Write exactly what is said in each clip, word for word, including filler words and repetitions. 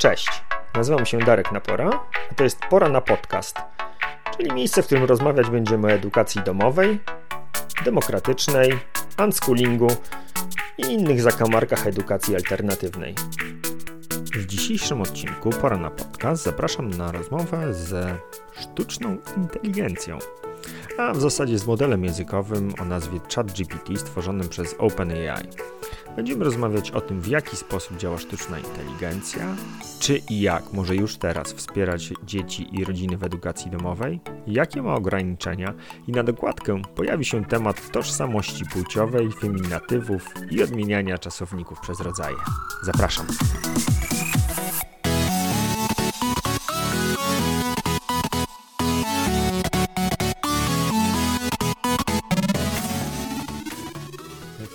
Cześć, nazywam się Darek Napora, a to jest Pora na Podcast, czyli miejsce, w którym rozmawiać będziemy o edukacji domowej, demokratycznej, unschoolingu i innych zakamarkach edukacji alternatywnej. W dzisiejszym odcinku Pora na Podcast zapraszam na rozmowę ze sztuczną inteligencją, a w zasadzie z modelem językowym o nazwie ChatGPT stworzonym przez OpenAI. Będziemy rozmawiać o tym, w jaki sposób działa sztuczna inteligencja, czy i jak może już teraz wspierać dzieci i rodziny w edukacji domowej, jakie ma ograniczenia i na dokładkę pojawi się temat tożsamości płciowej, feminatywów i odmieniania czasowników przez rodzaje. Zapraszam!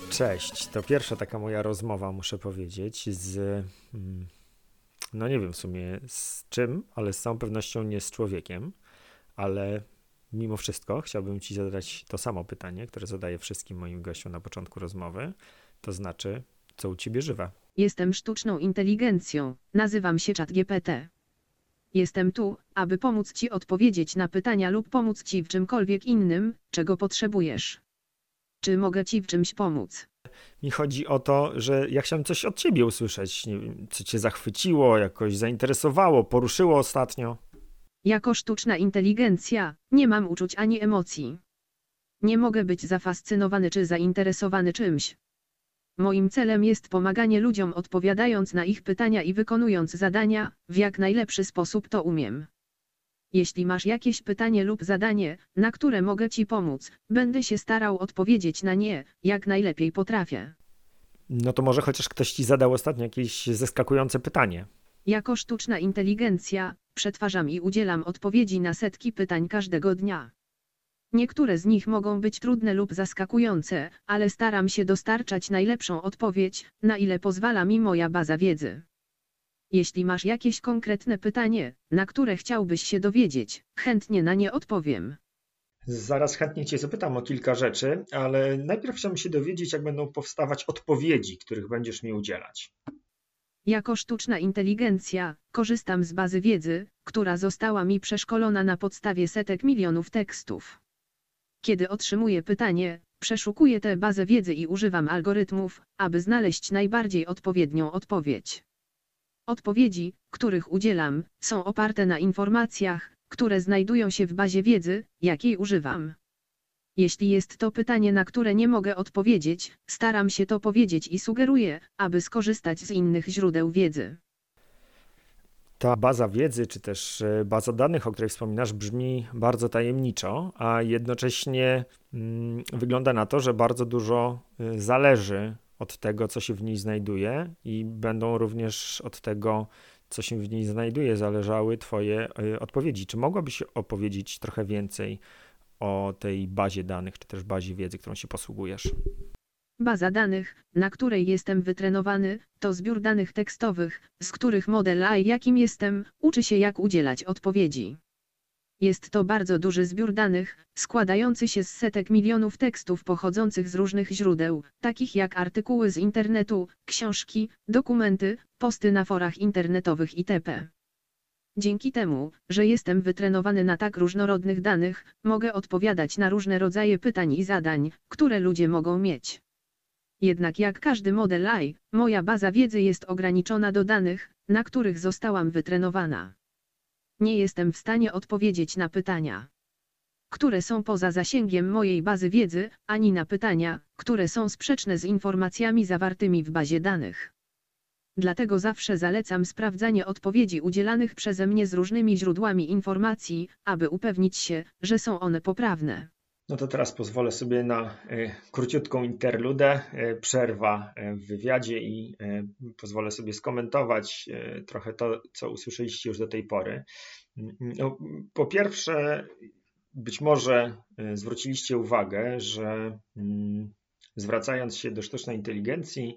Cześć, to pierwsza taka moja rozmowa, muszę powiedzieć, z, no nie wiem w sumie z czym, ale z całą pewnością nie z człowiekiem, ale mimo wszystko chciałbym Ci zadać to samo pytanie, które zadaję wszystkim moim gościom na początku rozmowy, to znaczy, co u Ciebie żywe? Jestem sztuczną inteligencją, nazywam się ChatGPT. Jestem tu, aby pomóc Ci odpowiedzieć na pytania lub pomóc Ci w czymkolwiek innym, czego potrzebujesz. Czy mogę Ci w czymś pomóc? Mi chodzi o to, że ja chciałem coś od Ciebie usłyszeć, nie wiem, co Cię zachwyciło, jakoś zainteresowało, poruszyło ostatnio. Jako sztuczna inteligencja, nie mam uczuć ani emocji. Nie mogę być zafascynowany czy zainteresowany czymś. Moim celem jest pomaganie ludziom, odpowiadając na ich pytania i wykonując zadania, w jak najlepszy sposób to umiem. Jeśli masz jakieś pytanie lub zadanie, na które mogę Ci pomóc, będę się starał odpowiedzieć na nie, jak najlepiej potrafię. No to może chociaż ktoś Ci zadał ostatnio jakieś zaskakujące pytanie. Jako sztuczna inteligencja, przetwarzam i udzielam odpowiedzi na setki pytań każdego dnia. Niektóre z nich mogą być trudne lub zaskakujące, ale staram się dostarczać najlepszą odpowiedź, na ile pozwala mi moja baza wiedzy. Jeśli masz jakieś konkretne pytanie, na które chciałbyś się dowiedzieć, chętnie na nie odpowiem. Zaraz chętnie Cię zapytam o kilka rzeczy, ale najpierw chciałbym się dowiedzieć, jak będą powstawać odpowiedzi, których będziesz mi udzielać. Jako sztuczna inteligencja, korzystam z bazy wiedzy, która została mi przeszkolona na podstawie setek milionów tekstów. Kiedy otrzymuję pytanie, przeszukuję tę bazę wiedzy i używam algorytmów, aby znaleźć najbardziej odpowiednią odpowiedź. Odpowiedzi, których udzielam, są oparte na informacjach, które znajdują się w bazie wiedzy, jakiej używam. Jeśli jest to pytanie, na które nie mogę odpowiedzieć, staram się to powiedzieć i sugeruję, aby skorzystać z innych źródeł wiedzy. Ta baza wiedzy, czy też baza danych, o której wspominasz, brzmi bardzo tajemniczo, a jednocześnie mm, wygląda na to, że bardzo dużo zależy od tego, co się w niej znajduje i będą również od tego, co się w niej znajduje, zależały Twoje odpowiedzi. Czy mogłabyś opowiedzieć trochę więcej o tej bazie danych, czy też bazie wiedzy, którą się posługujesz? Baza danych, na której jestem wytrenowany, to zbiór danych tekstowych, z których model A I, jakim jestem, uczy się, jak udzielać odpowiedzi. Jest to bardzo duży zbiór danych, składający się z setek milionów tekstów pochodzących z różnych źródeł, takich jak artykuły z internetu, książki, dokumenty, posty na forach internetowych itp. Dzięki temu, że jestem wytrenowany na tak różnorodnych danych, mogę odpowiadać na różne rodzaje pytań i zadań, które ludzie mogą mieć. Jednak jak każdy model A I, moja baza wiedzy jest ograniczona do danych, na których zostałam wytrenowana. Nie jestem w stanie odpowiedzieć na pytania, które są poza zasięgiem mojej bazy wiedzy, ani na pytania, które są sprzeczne z informacjami zawartymi w bazie danych. Dlatego zawsze zalecam sprawdzanie odpowiedzi udzielanych przeze mnie z różnymi źródłami informacji, aby upewnić się, że są one poprawne. No to teraz pozwolę sobie na y, króciutką interludę, y, przerwa w wywiadzie i y, pozwolę sobie skomentować y, trochę to, co usłyszeliście już do tej pory. No, po pierwsze, być może y, zwróciliście uwagę, że y, zwracając się do sztucznej inteligencji,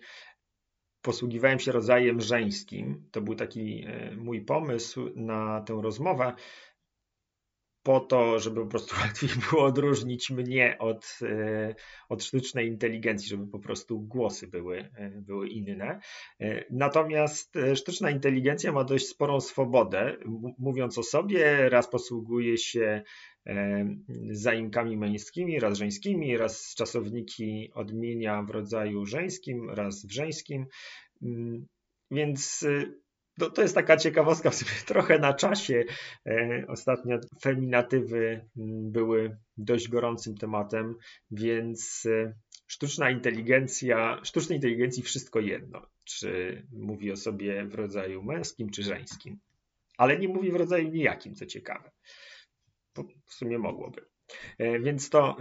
posługiwałem się rodzajem żeńskim. To był taki y, mój pomysł na tę rozmowę. po to, żeby po prostu łatwiej było odróżnić mnie od, od sztucznej inteligencji, żeby po prostu głosy były, były inne. Natomiast sztuczna inteligencja ma dość sporą swobodę. Mówiąc o sobie, raz posługuje się zaimkami męskimi, raz żeńskimi, raz czasowniki odmienia w rodzaju żeńskim, raz w żeńskim. Więc no, to jest taka ciekawostka, w sobie trochę na czasie. Ostatnio feminatywy były dość gorącym tematem, więc sztuczna inteligencja, sztucznej inteligencji wszystko jedno, czy mówi o sobie w rodzaju męskim, czy żeńskim, ale nie mówi w rodzaju nijakim, co ciekawe. W sumie mogłoby. Więc to,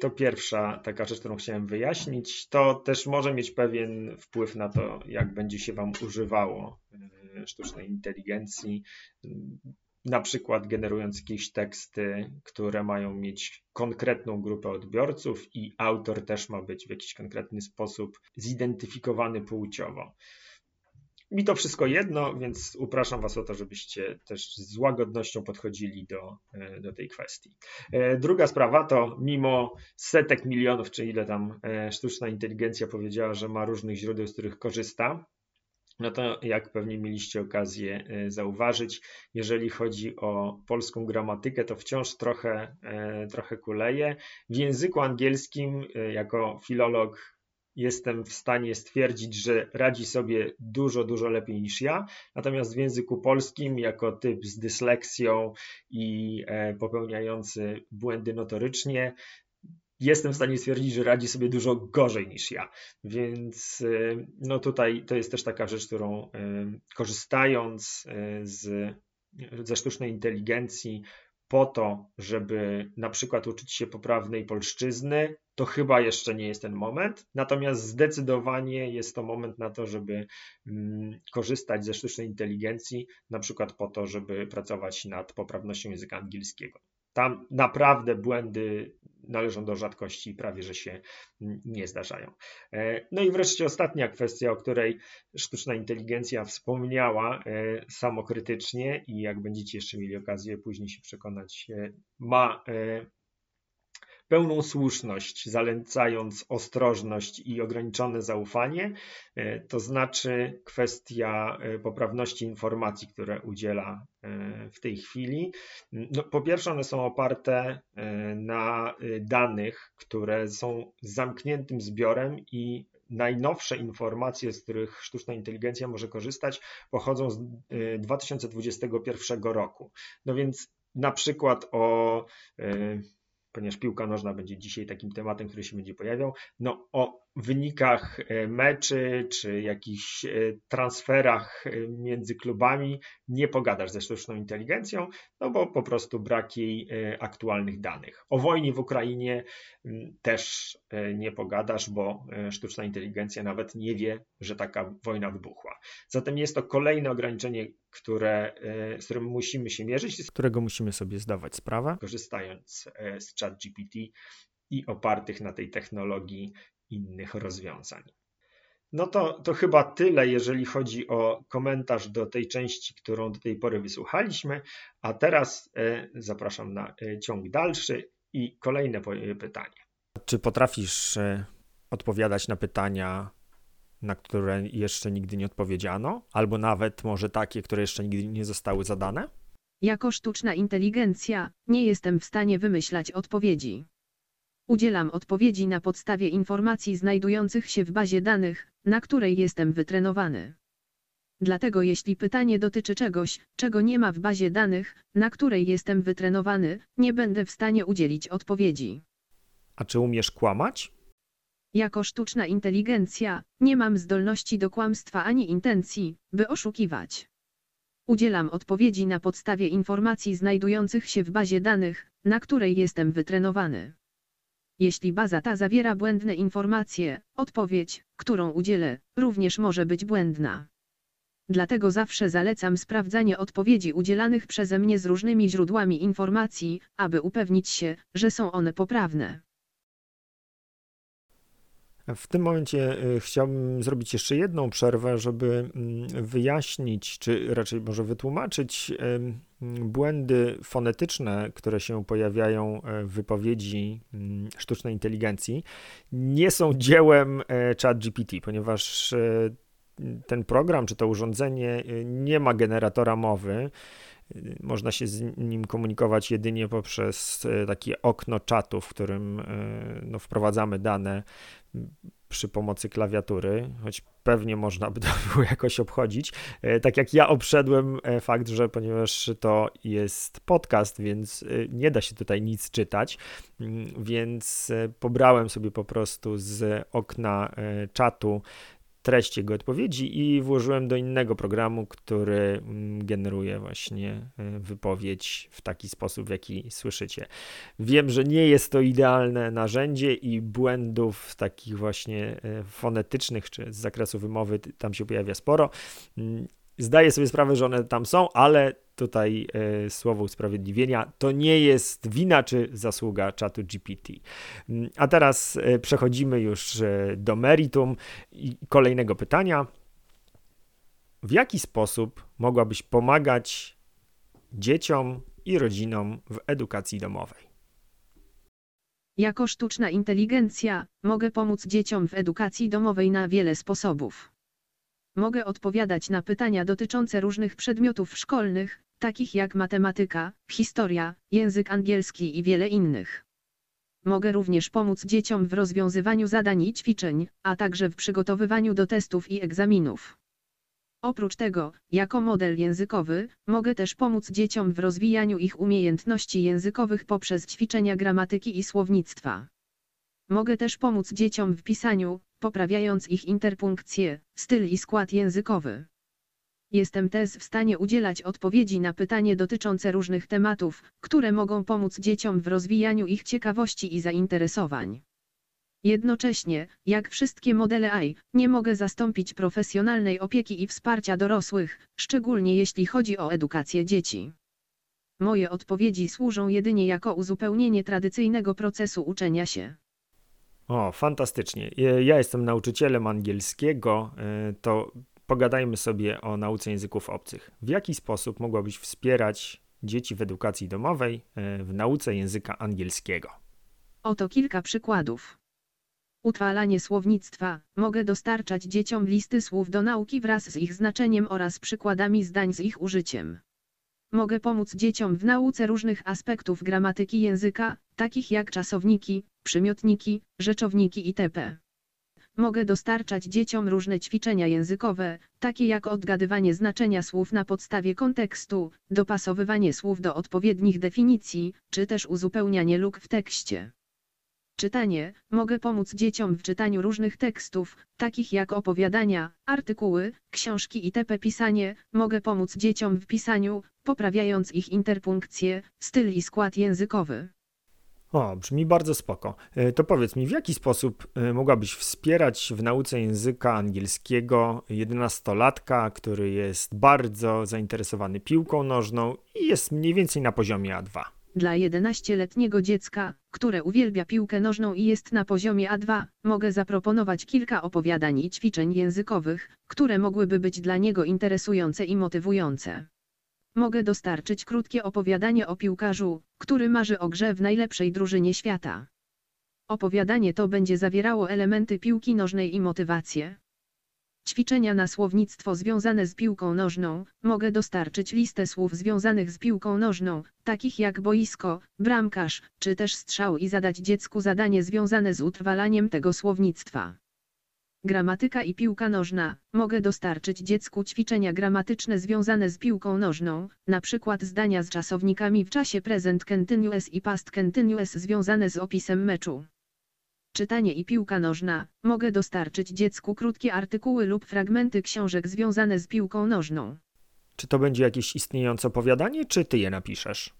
to pierwsza taka rzecz, którą chciałem wyjaśnić. To też może mieć pewien wpływ na to, jak będzie się Wam używało sztucznej inteligencji, na przykład generując jakieś teksty, które mają mieć konkretną grupę odbiorców i autor też ma być w jakiś konkretny sposób zidentyfikowany płciowo. Mi to wszystko jedno, więc upraszam Was o to, żebyście też z łagodnością podchodzili do, do tej kwestii. Druga sprawa to mimo setek milionów, czy ile tam sztuczna inteligencja powiedziała, że ma różnych źródeł, z których korzysta, no to jak pewnie mieliście okazję zauważyć, jeżeli chodzi o polską gramatykę, to wciąż trochę, trochę kuleje. W języku angielskim jako filolog jestem w stanie stwierdzić, że radzi sobie dużo, dużo lepiej niż ja. Natomiast w języku polskim, jako typ z dysleksją i popełniający błędy notorycznie, jestem w stanie stwierdzić, że radzi sobie dużo gorzej niż ja. Więc no tutaj to jest też taka rzecz, którą korzystając z, ze sztucznej inteligencji, po to, żeby na przykład uczyć się poprawnej polszczyzny, to chyba jeszcze nie jest ten moment. Natomiast zdecydowanie jest to moment na to, żeby korzystać ze sztucznej inteligencji, na przykład po to, żeby pracować nad poprawnością języka angielskiego. Tam naprawdę błędy należą do rzadkości i prawie że się nie zdarzają. No i wreszcie ostatnia kwestia, o której sztuczna inteligencja wspomniała samokrytycznie i jak będziecie jeszcze mieli okazję później się przekonać, ma pełną słuszność, zalecając ostrożność i ograniczone zaufanie, to znaczy kwestia poprawności informacji, które udziela w tej chwili. No, po pierwsze, one są oparte na danych, które są zamkniętym zbiorem i najnowsze informacje, z których sztuczna inteligencja może korzystać, pochodzą z dwa tysiące dwudziestego pierwszego roku. No więc na przykład o... ponieważ piłka nożna będzie dzisiaj takim tematem, który się będzie pojawiał, no o wynikach meczy czy jakichś transferach między klubami nie pogadasz ze sztuczną inteligencją, no bo po prostu brak jej aktualnych danych. O wojnie w Ukrainie też nie pogadasz, bo sztuczna inteligencja nawet nie wie, że taka wojna wybuchła. Zatem jest to kolejne ograniczenie, które, z którym musimy się mierzyć, z którego musimy sobie zdawać sprawę, korzystając z ChatGPT i opartych na tej technologii innych rozwiązań. No to, to chyba tyle, jeżeli chodzi o komentarz do tej części, którą do tej pory wysłuchaliśmy, a teraz zapraszam na ciąg dalszy i kolejne pytanie. Czy potrafisz odpowiadać na pytania, na które jeszcze nigdy nie odpowiedziano, albo nawet może takie, które jeszcze nigdy nie zostały zadane? Jako sztuczna inteligencja nie jestem w stanie wymyślać odpowiedzi. Udzielam odpowiedzi na podstawie informacji znajdujących się w bazie danych, na której jestem wytrenowany. Dlatego jeśli pytanie dotyczy czegoś, czego nie ma w bazie danych, na której jestem wytrenowany, nie będę w stanie udzielić odpowiedzi. A czy umiesz kłamać? Jako sztuczna inteligencja, nie mam zdolności do kłamstwa ani intencji, by oszukiwać. Udzielam odpowiedzi na podstawie informacji znajdujących się w bazie danych, na której jestem wytrenowany. Jeśli baza ta zawiera błędne informacje, odpowiedź, którą udzielę, również może być błędna. Dlatego zawsze zalecam sprawdzanie odpowiedzi udzielanych przeze mnie z różnymi źródłami informacji, aby upewnić się, że są one poprawne. W tym momencie chciałbym zrobić jeszcze jedną przerwę, żeby wyjaśnić, czy raczej może wytłumaczyć błędy fonetyczne, które się pojawiają w wypowiedzi sztucznej inteligencji. Nie są dziełem ChatGPT, ponieważ ten program czy to urządzenie nie ma generatora mowy. Można się z nim komunikować jedynie poprzez takie okno czatu, w którym no, wprowadzamy dane przy pomocy klawiatury, choć pewnie można by to było jakoś obchodzić. Tak jak ja obszedłem fakt, że ponieważ to jest podcast, więc nie da się tutaj nic czytać, więc pobrałem sobie po prostu z okna czatu treść jego odpowiedzi i włożyłem do innego programu, który generuje właśnie wypowiedź w taki sposób, w jaki słyszycie. Wiem, że nie jest to idealne narzędzie i błędów takich właśnie fonetycznych czy z zakresu wymowy tam się pojawia sporo. Zdaję sobie sprawę, że one tam są, ale tutaj słowo usprawiedliwienia, to nie jest wina czy zasługa czatu G P T. A teraz przechodzimy już do meritum i kolejnego pytania. W jaki sposób mogłabyś pomagać dzieciom i rodzinom w edukacji domowej? Jako sztuczna inteligencja mogę pomóc dzieciom w edukacji domowej na wiele sposobów. Mogę odpowiadać na pytania dotyczące różnych przedmiotów szkolnych, takich jak matematyka, historia, język angielski i wiele innych. Mogę również pomóc dzieciom w rozwiązywaniu zadań i ćwiczeń, a także w przygotowywaniu do testów i egzaminów. Oprócz tego, jako model językowy, mogę też pomóc dzieciom w rozwijaniu ich umiejętności językowych poprzez ćwiczenia gramatyki i słownictwa. Mogę też pomóc dzieciom w pisaniu, poprawiając ich interpunkcję, styl i skład językowy. Jestem też w stanie udzielać odpowiedzi na pytanie dotyczące różnych tematów, które mogą pomóc dzieciom w rozwijaniu ich ciekawości i zainteresowań. Jednocześnie, jak wszystkie modele A I, nie mogę zastąpić profesjonalnej opieki i wsparcia dorosłych, szczególnie jeśli chodzi o edukację dzieci. Moje odpowiedzi służą jedynie jako uzupełnienie tradycyjnego procesu uczenia się. O, fantastycznie. Ja jestem nauczycielem angielskiego, to pogadajmy sobie o nauce języków obcych. W jaki sposób mogłabyś wspierać dzieci w edukacji domowej w nauce języka angielskiego? Oto kilka przykładów. Utrwalanie słownictwa. Mogę dostarczać dzieciom listy słów do nauki wraz z ich znaczeniem oraz przykładami zdań z ich użyciem. Mogę pomóc dzieciom w nauce różnych aspektów gramatyki języka, takich jak czasowniki, przymiotniki, rzeczowniki itp. Mogę dostarczać dzieciom różne ćwiczenia językowe, takie jak odgadywanie znaczenia słów na podstawie kontekstu, dopasowywanie słów do odpowiednich definicji, czy też uzupełnianie luk w tekście. Czytanie. Mogę pomóc dzieciom w czytaniu różnych tekstów, takich jak opowiadania, artykuły, książki itp. Pisanie. Mogę pomóc dzieciom w pisaniu, poprawiając ich interpunkcję, styl i skład językowy. O, brzmi bardzo spoko. To powiedz mi, w jaki sposób mogłabyś wspierać w nauce języka angielskiego jedenastolatka, który jest bardzo zainteresowany piłką nożną i jest mniej więcej na poziomie A dwa? Dla jedenastoletniego dziecka, które uwielbia piłkę nożną i jest na poziomie A dwa, mogę zaproponować kilka opowiadań i ćwiczeń językowych, które mogłyby być dla niego interesujące i motywujące. Mogę dostarczyć krótkie opowiadanie o piłkarzu, który marzy o grze w najlepszej drużynie świata. Opowiadanie to będzie zawierało elementy piłki nożnej i motywację. Ćwiczenia na słownictwo związane z piłką nożną. Mogę dostarczyć listę słów związanych z piłką nożną, takich jak boisko, bramkarz, czy też strzał i zadać dziecku zadanie związane z utrwalaniem tego słownictwa. Gramatyka i piłka nożna. Mogę dostarczyć dziecku ćwiczenia gramatyczne związane z piłką nożną, na przykład zdania z czasownikami w czasie present continuous i past continuous związane z opisem meczu. Czytanie i piłka nożna. Mogę dostarczyć dziecku krótkie artykuły lub fragmenty książek związane z piłką nożną. Czy to będzie jakieś istniejące opowiadanie, czy ty je napiszesz?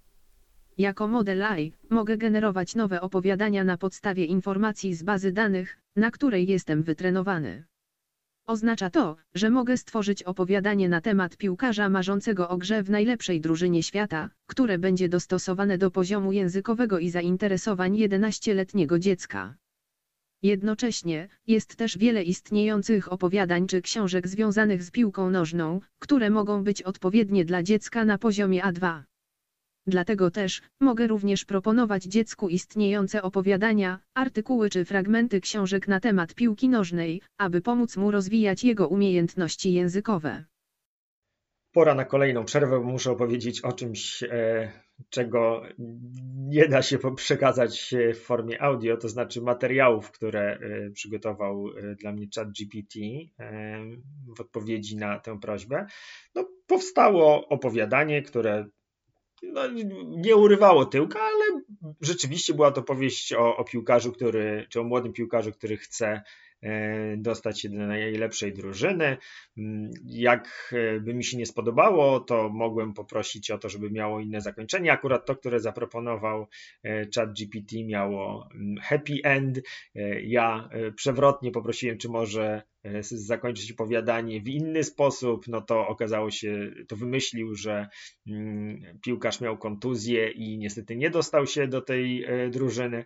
Jako model A I mogę generować nowe opowiadania na podstawie informacji z bazy danych, na której jestem wytrenowany. Oznacza to, że mogę stworzyć opowiadanie na temat piłkarza marzącego o grze w najlepszej drużynie świata, które będzie dostosowane do poziomu językowego i zainteresowań jedenastoletniego dziecka. Jednocześnie, jest też wiele istniejących opowiadań czy książek związanych z piłką nożną, które mogą być odpowiednie dla dziecka na poziomie A dwa. Dlatego też, mogę również proponować dziecku istniejące opowiadania, artykuły czy fragmenty książek na temat piłki nożnej, aby pomóc mu rozwijać jego umiejętności językowe. Pora na kolejną przerwę, bo muszę opowiedzieć o czymś, czego nie da się przekazać w formie audio, to znaczy materiałów, które przygotował dla mnie ChatGPT w odpowiedzi na tę prośbę. No, powstało opowiadanie, które no, nie urywało tyłka, ale rzeczywiście była to powieść o, o piłkarzu, który, czy o młodym piłkarzu, który chce dostać się do najlepszej drużyny. Jak by mi się nie spodobało, to mogłem poprosić o to, żeby miało inne zakończenie. Akurat to, które zaproponował ChatGPT, miało happy end. Ja przewrotnie poprosiłem, czy może zakończyć opowiadanie w inny sposób, no to okazało się, to wymyślił, że piłkarz miał kontuzję i niestety nie dostał się do tej drużyny,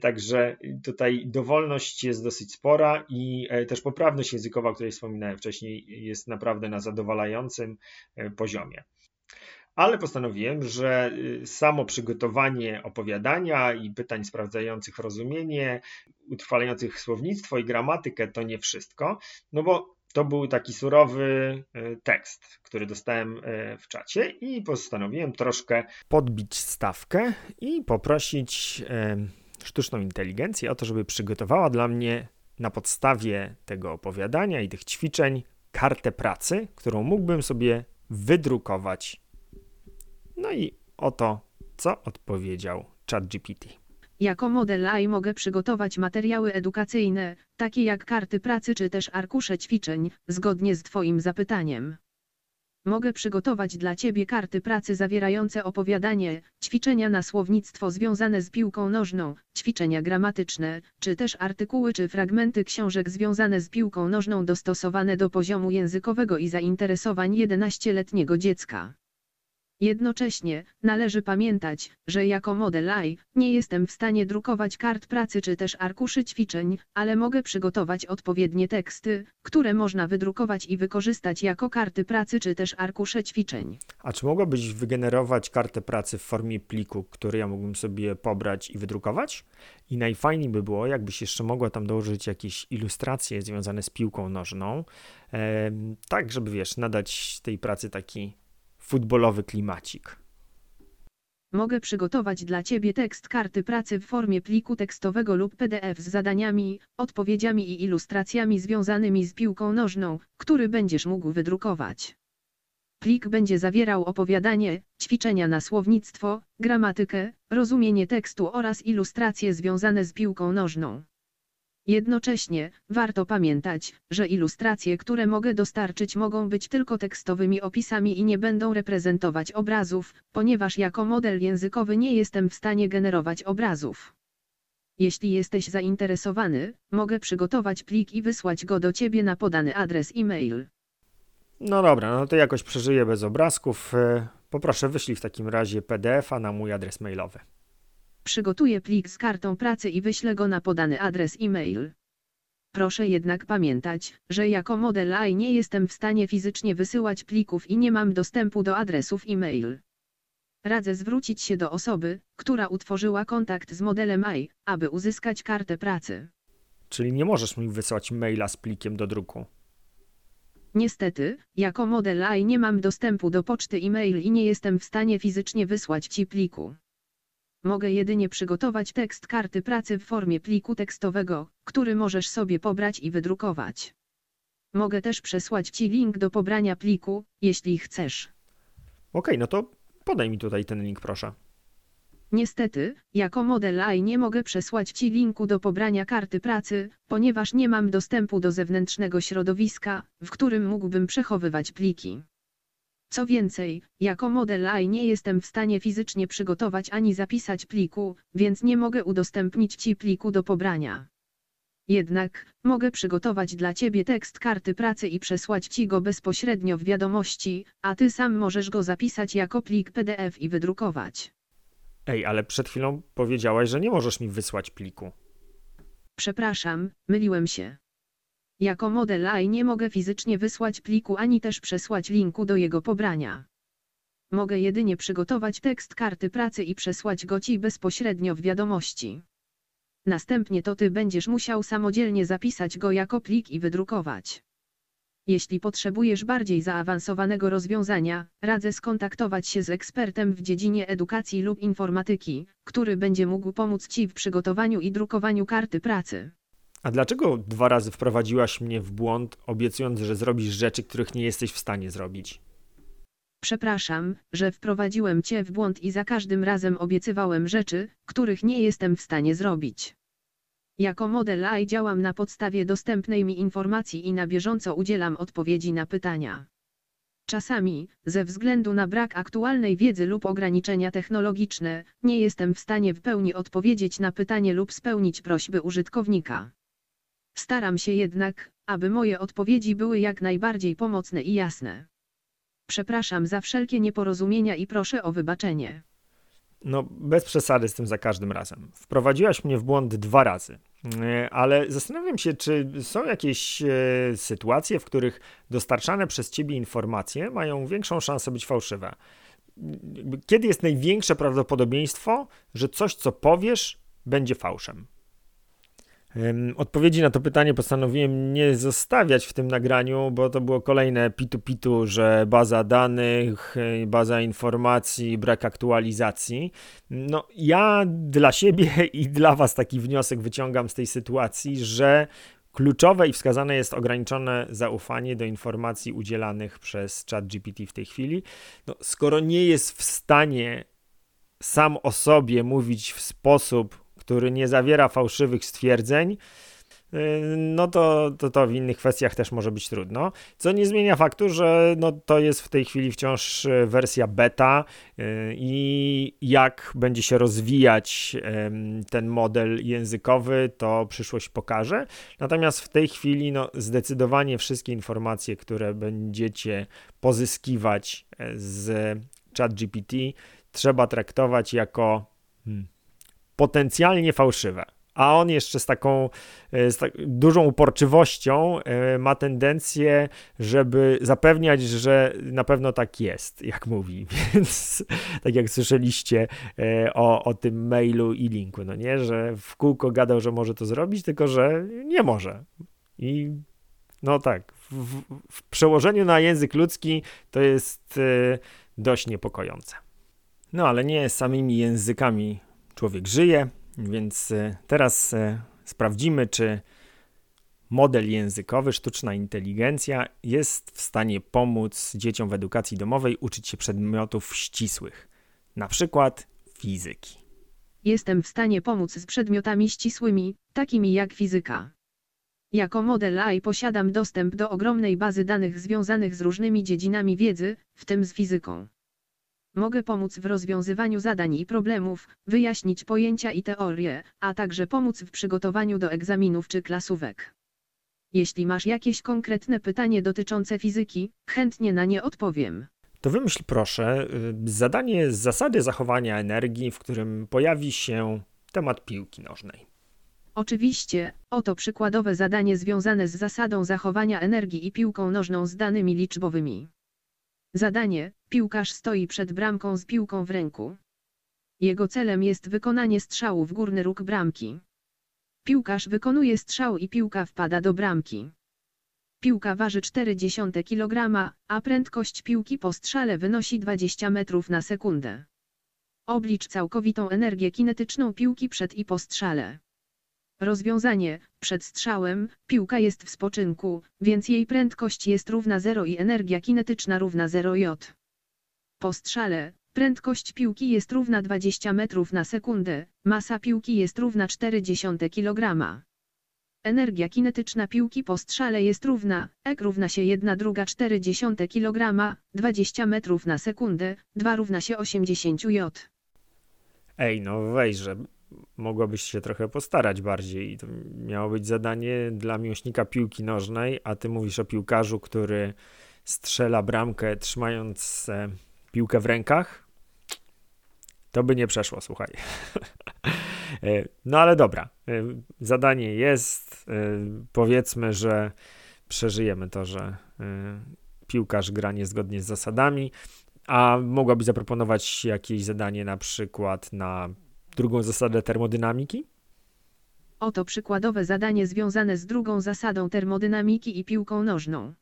także tutaj dowolność jest dosyć spora i też poprawność językowa, o której wspominałem wcześniej, jest naprawdę na zadowalającym poziomie. Ale postanowiłem, że samo przygotowanie opowiadania i pytań sprawdzających rozumienie, utrwalających słownictwo i gramatykę to nie wszystko, no bo to był taki surowy tekst, który dostałem w czacie i postanowiłem troszkę podbić stawkę i poprosić sztuczną inteligencję o to, żeby przygotowała dla mnie na podstawie tego opowiadania i tych ćwiczeń kartę pracy, którą mógłbym sobie wydrukować. No i oto, co odpowiedział ChatGPT. Jako model A I mogę przygotować materiały edukacyjne, takie jak karty pracy czy też arkusze ćwiczeń, zgodnie z Twoim zapytaniem. Mogę przygotować dla Ciebie karty pracy zawierające opowiadanie, ćwiczenia na słownictwo związane z piłką nożną, ćwiczenia gramatyczne, czy też artykuły czy fragmenty książek związane z piłką nożną dostosowane do poziomu językowego i zainteresowań jedenastoletniego dziecka. Jednocześnie, należy pamiętać, że jako model A I, nie jestem w stanie drukować kart pracy czy też arkuszy ćwiczeń, ale mogę przygotować odpowiednie teksty, które można wydrukować i wykorzystać jako karty pracy czy też arkusze ćwiczeń. A czy mogłabyś wygenerować kartę pracy w formie pliku, który ja mógłbym sobie pobrać i wydrukować? I najfajniej by było, jakbyś jeszcze mogła tam dołożyć jakieś ilustracje związane z piłką nożną, e, tak żeby, wiesz, nadać tej pracy taki futbolowy klimacik. Mogę przygotować dla Ciebie tekst karty pracy w formie pliku tekstowego lub P D F z zadaniami, odpowiedziami i ilustracjami związanymi z piłką nożną, który będziesz mógł wydrukować. Plik będzie zawierał opowiadanie, ćwiczenia na słownictwo, gramatykę, rozumienie tekstu oraz ilustracje związane z piłką nożną. Jednocześnie, warto pamiętać, że ilustracje, które mogę dostarczyć, mogą być tylko tekstowymi opisami i nie będą reprezentować obrazów, ponieważ jako model językowy nie jestem w stanie generować obrazów. Jeśli jesteś zainteresowany, mogę przygotować plik i wysłać go do Ciebie na podany adres e-mail. No dobra, no to jakoś przeżyję bez obrazków. Poproszę, wyślij w takim razie P D F-a na mój adres mailowy. Przygotuję plik z kartą pracy i wyślę go na podany adres e-mail. Proszę jednak pamiętać, że jako model A I nie jestem w stanie fizycznie wysyłać plików i nie mam dostępu do adresów e-mail. Radzę zwrócić się do osoby, która utworzyła kontakt z modelem A I, aby uzyskać kartę pracy. Czyli nie możesz mi wysłać maila z plikiem do druku? Niestety, jako model A I nie mam dostępu do poczty e-mail i nie jestem w stanie fizycznie wysłać Ci pliku. Mogę jedynie przygotować tekst karty pracy w formie pliku tekstowego, który możesz sobie pobrać i wydrukować. Mogę też przesłać Ci link do pobrania pliku, jeśli chcesz. Okej, no to podaj mi tutaj ten link, proszę. Niestety, jako model A I nie mogę przesłać Ci linku do pobrania karty pracy, ponieważ nie mam dostępu do zewnętrznego środowiska, w którym mógłbym przechowywać pliki. Co więcej, jako model A I nie jestem w stanie fizycznie przygotować ani zapisać pliku, więc nie mogę udostępnić Ci pliku do pobrania. Jednak, mogę przygotować dla Ciebie tekst karty pracy i przesłać Ci go bezpośrednio w wiadomości, a Ty sam możesz go zapisać jako plik P D F i wydrukować. Ej, ale przed chwilą powiedziałaś, że nie możesz mi wysłać pliku. Przepraszam, myliłem się. Jako model A I nie mogę fizycznie wysłać pliku ani też przesłać linku do jego pobrania. Mogę jedynie przygotować tekst karty pracy i przesłać go Ci bezpośrednio w wiadomości. Następnie to Ty będziesz musiał samodzielnie zapisać go jako plik i wydrukować. Jeśli potrzebujesz bardziej zaawansowanego rozwiązania, radzę skontaktować się z ekspertem w dziedzinie edukacji lub informatyki, który będzie mógł pomóc Ci w przygotowaniu i drukowaniu karty pracy. A dlaczego dwa razy wprowadziłaś mnie w błąd, obiecując, że zrobisz rzeczy, których nie jesteś w stanie zrobić? Przepraszam, że wprowadziłem Cię w błąd i za każdym razem obiecywałem rzeczy, których nie jestem w stanie zrobić. Jako model A I działam na podstawie dostępnej mi informacji i na bieżąco udzielam odpowiedzi na pytania. Czasami, ze względu na brak aktualnej wiedzy lub ograniczenia technologiczne, nie jestem w stanie w pełni odpowiedzieć na pytanie lub spełnić prośby użytkownika. Staram się jednak, aby moje odpowiedzi były jak najbardziej pomocne i jasne. Przepraszam za wszelkie nieporozumienia i proszę o wybaczenie. No, bez przesady z tym za każdym razem. Wprowadziłaś mnie w błąd dwa razy, ale zastanawiam się, czy są jakieś sytuacje, w których dostarczane przez Ciebie informacje mają większą szansę być fałszywe. Kiedy jest największe prawdopodobieństwo, że coś, co powiesz, będzie fałszem? Odpowiedzi na to pytanie postanowiłem nie zostawiać w tym nagraniu, bo to było kolejne pitu-pitu, że baza danych, baza informacji, brak aktualizacji. No ja dla siebie i dla Was taki wniosek wyciągam z tej sytuacji, że kluczowe i wskazane jest ograniczone zaufanie do informacji udzielanych przez ChatGPT w tej chwili. No, skoro nie jest w stanie sam o sobie mówić w sposób, który nie zawiera fałszywych stwierdzeń, no to, to, to w innych kwestiach też może być trudno. Co nie zmienia faktu, że no to jest w tej chwili wciąż wersja beta i jak będzie się rozwijać ten model językowy, to przyszłość pokaże. Natomiast w tej chwili no zdecydowanie wszystkie informacje, które będziecie pozyskiwać z ChatGPT, trzeba traktować jako... Hmm, potencjalnie fałszywe, a on jeszcze z taką z tak dużą uporczywością ma tendencję, żeby zapewniać, że na pewno tak jest, jak mówi, więc tak jak słyszeliście o, o tym mailu i linku, no nie, że w kółko gadał, że może to zrobić, tylko że nie może i no tak, w, w przełożeniu na język ludzki to jest dość niepokojące. No ale nie samymi językami człowiek żyje, więc teraz sprawdzimy, czy model językowy, sztuczna inteligencja jest w stanie pomóc dzieciom w edukacji domowej uczyć się przedmiotów ścisłych, na przykład fizyki. Jestem w stanie pomóc z przedmiotami ścisłymi, takimi jak fizyka. Jako model A I posiadam dostęp do ogromnej bazy danych związanych z różnymi dziedzinami wiedzy, w tym z fizyką. Mogę pomóc w rozwiązywaniu zadań i problemów, wyjaśnić pojęcia i teorie, a także pomóc w przygotowaniu do egzaminów czy klasówek. Jeśli masz jakieś konkretne pytanie dotyczące fizyki, chętnie na nie odpowiem. To wymyśl proszę zadanie z zasady zachowania energii, w którym pojawi się temat piłki nożnej. Oczywiście, oto przykładowe zadanie związane z zasadą zachowania energii i piłką nożną z danymi liczbowymi. Zadanie: piłkarz stoi przed bramką z piłką w ręku. Jego celem jest wykonanie strzału w górny róg bramki. Piłkarz wykonuje strzał i piłka wpada do bramki. Piłka waży czterdzieści kilogramów, a prędkość piłki po strzale wynosi dwadzieścia metrów na sekundę. Oblicz całkowitą energię kinetyczną piłki przed i po strzale. Rozwiązanie: przed strzałem, piłka jest w spoczynku, więc jej prędkość jest równa zero i energia kinetyczna równa zero J. Po strzale, prędkość piłki jest równa dwadzieścia metrów na sekundę, masa piłki jest równa czterdzieści kilogramów. Energia kinetyczna piłki po strzale jest równa, E równa się jeden drugi czterdzieści kilogramów, dwadzieścia metrów na sekundę, dwa równa się osiemdziesiąt J. Ej, no wejrze. Mogłabyś się trochę postarać bardziej. To miało być zadanie dla miłośnika piłki nożnej, a ty mówisz o piłkarzu, który strzela bramkę trzymając piłkę w rękach? To by nie przeszło, słuchaj. No ale dobra, zadanie jest, powiedzmy, że przeżyjemy to, że piłkarz gra niezgodnie z zasadami, a mogłaby zaproponować jakieś zadanie na przykład na drugą zasadę termodynamiki? Oto przykładowe zadanie związane z drugą zasadą termodynamiki i piłką nożną.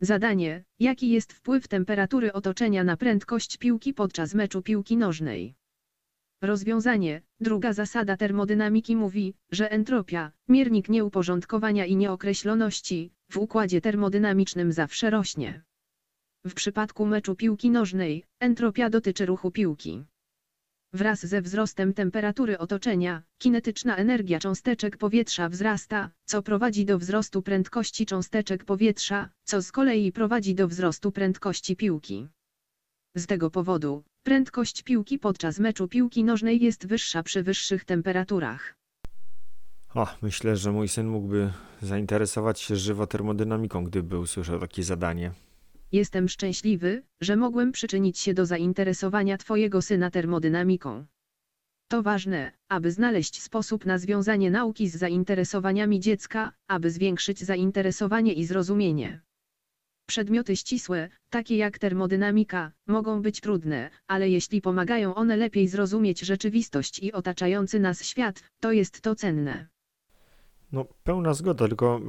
Zadanie: jaki jest wpływ temperatury otoczenia na prędkość piłki podczas meczu piłki nożnej? Rozwiązanie: druga zasada termodynamiki mówi, że entropia, miernik nieuporządkowania i nieokreśloności, w układzie termodynamicznym zawsze rośnie. W przypadku meczu piłki nożnej, entropia dotyczy ruchu piłki. Wraz ze wzrostem temperatury otoczenia, kinetyczna energia cząsteczek powietrza wzrasta, co prowadzi do wzrostu prędkości cząsteczek powietrza, co z kolei prowadzi do wzrostu prędkości piłki. Z tego powodu, prędkość piłki podczas meczu piłki nożnej jest wyższa przy wyższych temperaturach. O, myślę, że mój syn mógłby zainteresować się żywo termodynamiką, gdyby usłyszał takie zadanie. Jestem szczęśliwy, że mogłem przyczynić się do zainteresowania Twojego syna termodynamiką. To ważne, aby znaleźć sposób na związanie nauki z zainteresowaniami dziecka, aby zwiększyć zainteresowanie i zrozumienie. Przedmioty ścisłe, takie jak termodynamika, mogą być trudne, ale jeśli pomagają one lepiej zrozumieć rzeczywistość i otaczający nas świat, to jest to cenne. No, pełna zgoda, tylko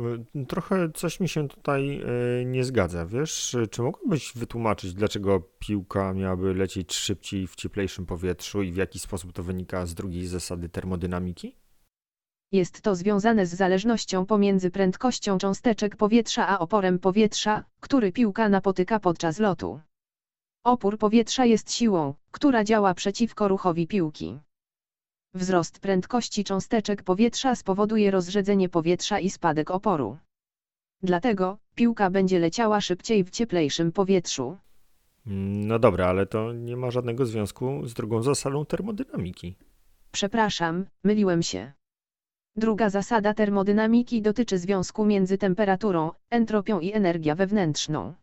trochę coś mi się tutaj nie zgadza, wiesz? Czy mogłabyś wytłumaczyć, dlaczego piłka miałaby lecieć szybciej w cieplejszym powietrzu i w jaki sposób to wynika z drugiej zasady termodynamiki? Jest to związane z zależnością pomiędzy prędkością cząsteczek powietrza a oporem powietrza, który piłka napotyka podczas lotu. Opór powietrza jest siłą, która działa przeciwko ruchowi piłki. Wzrost prędkości cząsteczek powietrza spowoduje rozrzedzenie powietrza i spadek oporu. Dlatego piłka będzie leciała szybciej w cieplejszym powietrzu. No dobra, ale to nie ma żadnego związku z drugą zasadą termodynamiki. Przepraszam, myliłem się. Druga zasada termodynamiki dotyczy związku między temperaturą, entropią i energią wewnętrzną.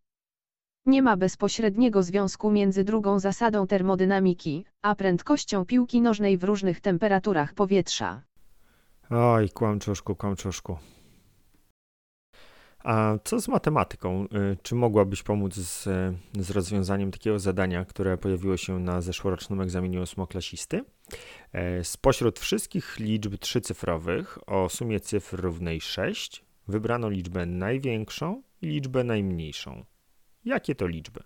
Nie ma bezpośredniego związku między drugą zasadą termodynamiki, a prędkością piłki nożnej w różnych temperaturach powietrza. Oj, kłamczuszku, kłamczuszku. A co z matematyką? Czy mogłabyś pomóc z, z rozwiązaniem takiego zadania, które pojawiło się na zeszłorocznym egzaminie ósmoklasisty? Spośród wszystkich liczb trzycyfrowych o sumie cyfr równej sześć wybrano liczbę największą i liczbę najmniejszą. Jakie to liczby?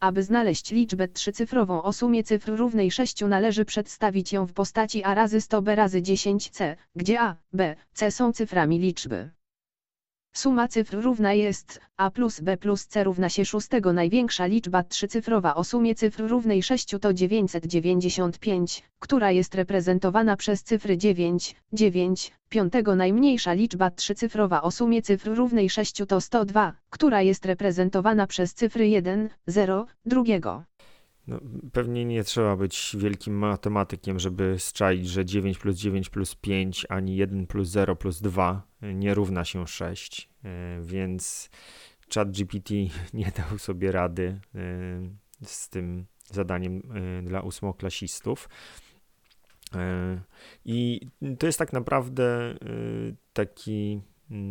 Aby znaleźć liczbę trzycyfrową o sumie cyfr równej sześć, należy przedstawić ją w postaci a razy sto b razy dziesięć c, gdzie a, b, c są cyframi liczby. Suma cyfr równa jest a plus b plus c równa się sześć. Największa liczba trzycyfrowa o sumie cyfr równej sześć to dziewięćset dziewięćdziesiąt pięć, która jest reprezentowana przez cyfry dziewięć, dziewięć, pięć. Najmniejsza liczba trzycyfrowa o sumie cyfr równej sześć to sto dwa, która jest reprezentowana przez cyfry jeden, zero, dwa. No, pewnie nie trzeba być wielkim matematykiem, żeby zczaić, że dziewięć plus dziewięć plus pięć ani jeden plus zero plus dwa nie równa się sześć, więc ChatGPT nie dał sobie rady z tym zadaniem dla ósmoklasistów. I to jest tak naprawdę taki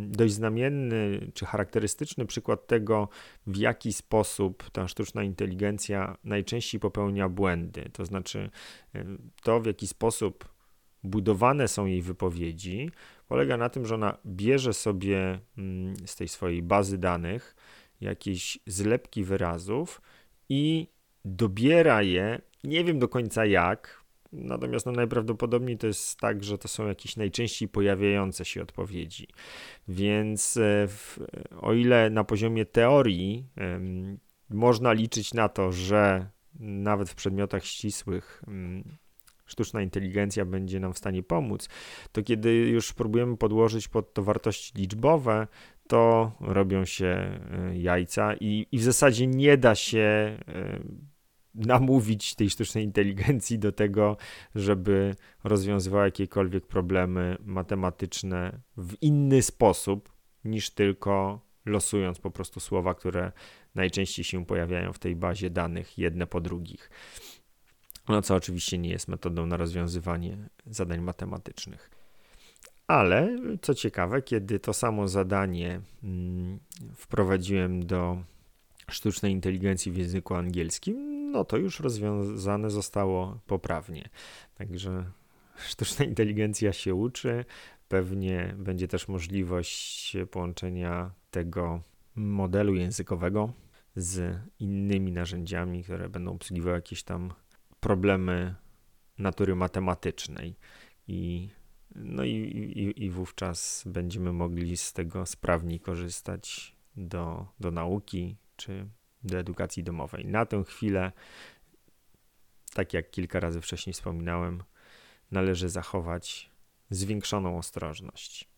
dość znamienny czy charakterystyczny przykład tego, w jaki sposób ta sztuczna inteligencja najczęściej popełnia błędy. To znaczy to, w jaki sposób budowane są jej wypowiedzi, polega na tym, że ona bierze sobie z tej swojej bazy danych jakieś zlepki wyrazów i dobiera je, nie wiem do końca jak. Natomiast no, najprawdopodobniej to jest tak, że to są jakieś najczęściej pojawiające się odpowiedzi. Więc w, o ile na poziomie teorii ym, można liczyć na to, że nawet w przedmiotach ścisłych ym, sztuczna inteligencja będzie nam w stanie pomóc, to kiedy już próbujemy podłożyć pod to wartości liczbowe, to robią się y, jajca i, i w zasadzie nie da się y, namówić tej sztucznej inteligencji do tego, żeby rozwiązywała jakiekolwiek problemy matematyczne w inny sposób niż tylko losując po prostu słowa, które najczęściej się pojawiają w tej bazie danych jedne po drugich. no co oczywiście nie jest metodą na rozwiązywanie zadań matematycznych. Ale co ciekawe, kiedy to samo zadanie wprowadziłem do sztucznej inteligencji w języku angielskim, no to już rozwiązane zostało poprawnie. Także sztuczna inteligencja się uczy, pewnie będzie też możliwość połączenia tego modelu językowego z innymi narzędziami, które będą obsługiwały jakieś tam problemy natury matematycznej. I, no i, i, i wówczas będziemy mogli z tego sprawniej korzystać do, do nauki czy do edukacji domowej. Na tę chwilę, tak jak kilka razy wcześniej wspominałem, należy zachować zwiększoną ostrożność.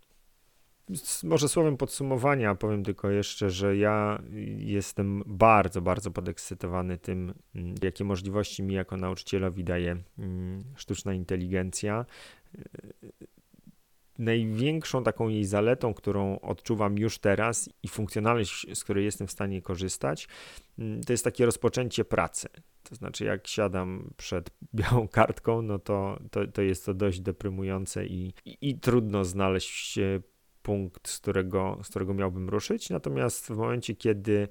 Może słowem podsumowania powiem tylko jeszcze, że ja jestem bardzo, bardzo podekscytowany tym, jakie możliwości mi jako nauczycielowi daje sztuczna inteligencja. Największą taką jej zaletą, którą odczuwam już teraz i funkcjonalność, z której jestem w stanie korzystać, to jest takie rozpoczęcie pracy. To znaczy, jak siadam przed białą kartką, no to, to, to jest to dość deprymujące i, i, i trudno znaleźć punkt, z którego, z którego miałbym ruszyć. Natomiast w momencie, kiedy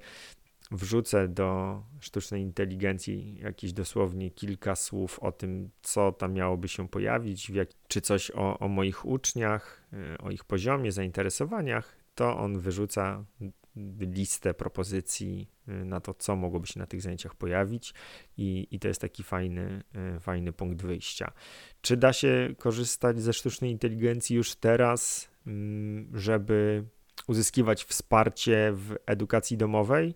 wrzucę do sztucznej inteligencji jakieś dosłownie kilka słów o tym, co tam miałoby się pojawić, w jak, czy coś o, o moich uczniach, o ich poziomie, zainteresowaniach, to on wyrzuca listę propozycji na to, co mogłoby się na tych zajęciach pojawić i, i to jest taki fajny, fajny punkt wyjścia. Czy da się korzystać ze sztucznej inteligencji już teraz, żeby uzyskiwać wsparcie w edukacji domowej?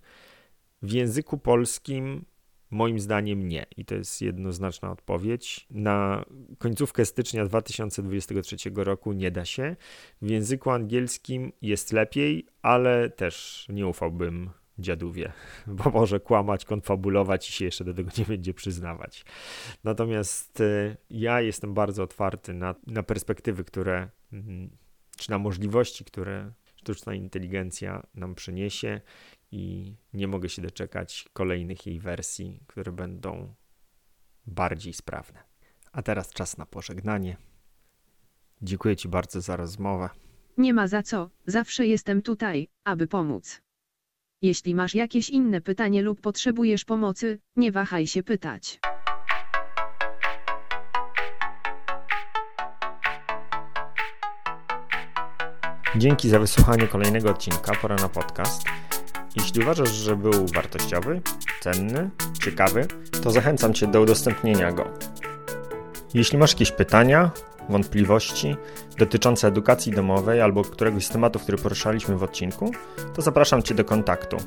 W języku polskim moim zdaniem nie i to jest jednoznaczna odpowiedź. Na końcówkę stycznia dwa tysiące dwudziestego trzeciego roku nie da się. W języku angielskim jest lepiej, ale też nie ufałbym dziadówie, bo może kłamać, konfabulować i się jeszcze do tego nie będzie przyznawać. Natomiast ja jestem bardzo otwarty na, na perspektywy, które, czy na możliwości, które sztuczna inteligencja nam przyniesie i nie mogę się doczekać kolejnych jej wersji, które będą bardziej sprawne. A teraz czas na pożegnanie. Dziękuję Ci bardzo za rozmowę. Nie ma za co, zawsze jestem tutaj, aby pomóc. Jeśli masz jakieś inne pytanie lub potrzebujesz pomocy, nie wahaj się pytać. Dzięki za wysłuchanie kolejnego odcinka Pora na Podcast. Jeśli uważasz, że był wartościowy, cenny, ciekawy, to zachęcam Cię do udostępnienia go. Jeśli masz jakieś pytania, wątpliwości dotyczące edukacji domowej albo któregoś z tematów, który poruszaliśmy w odcinku, to zapraszam Cię do kontaktu.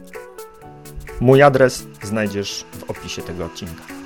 Mój adres znajdziesz w opisie tego odcinka.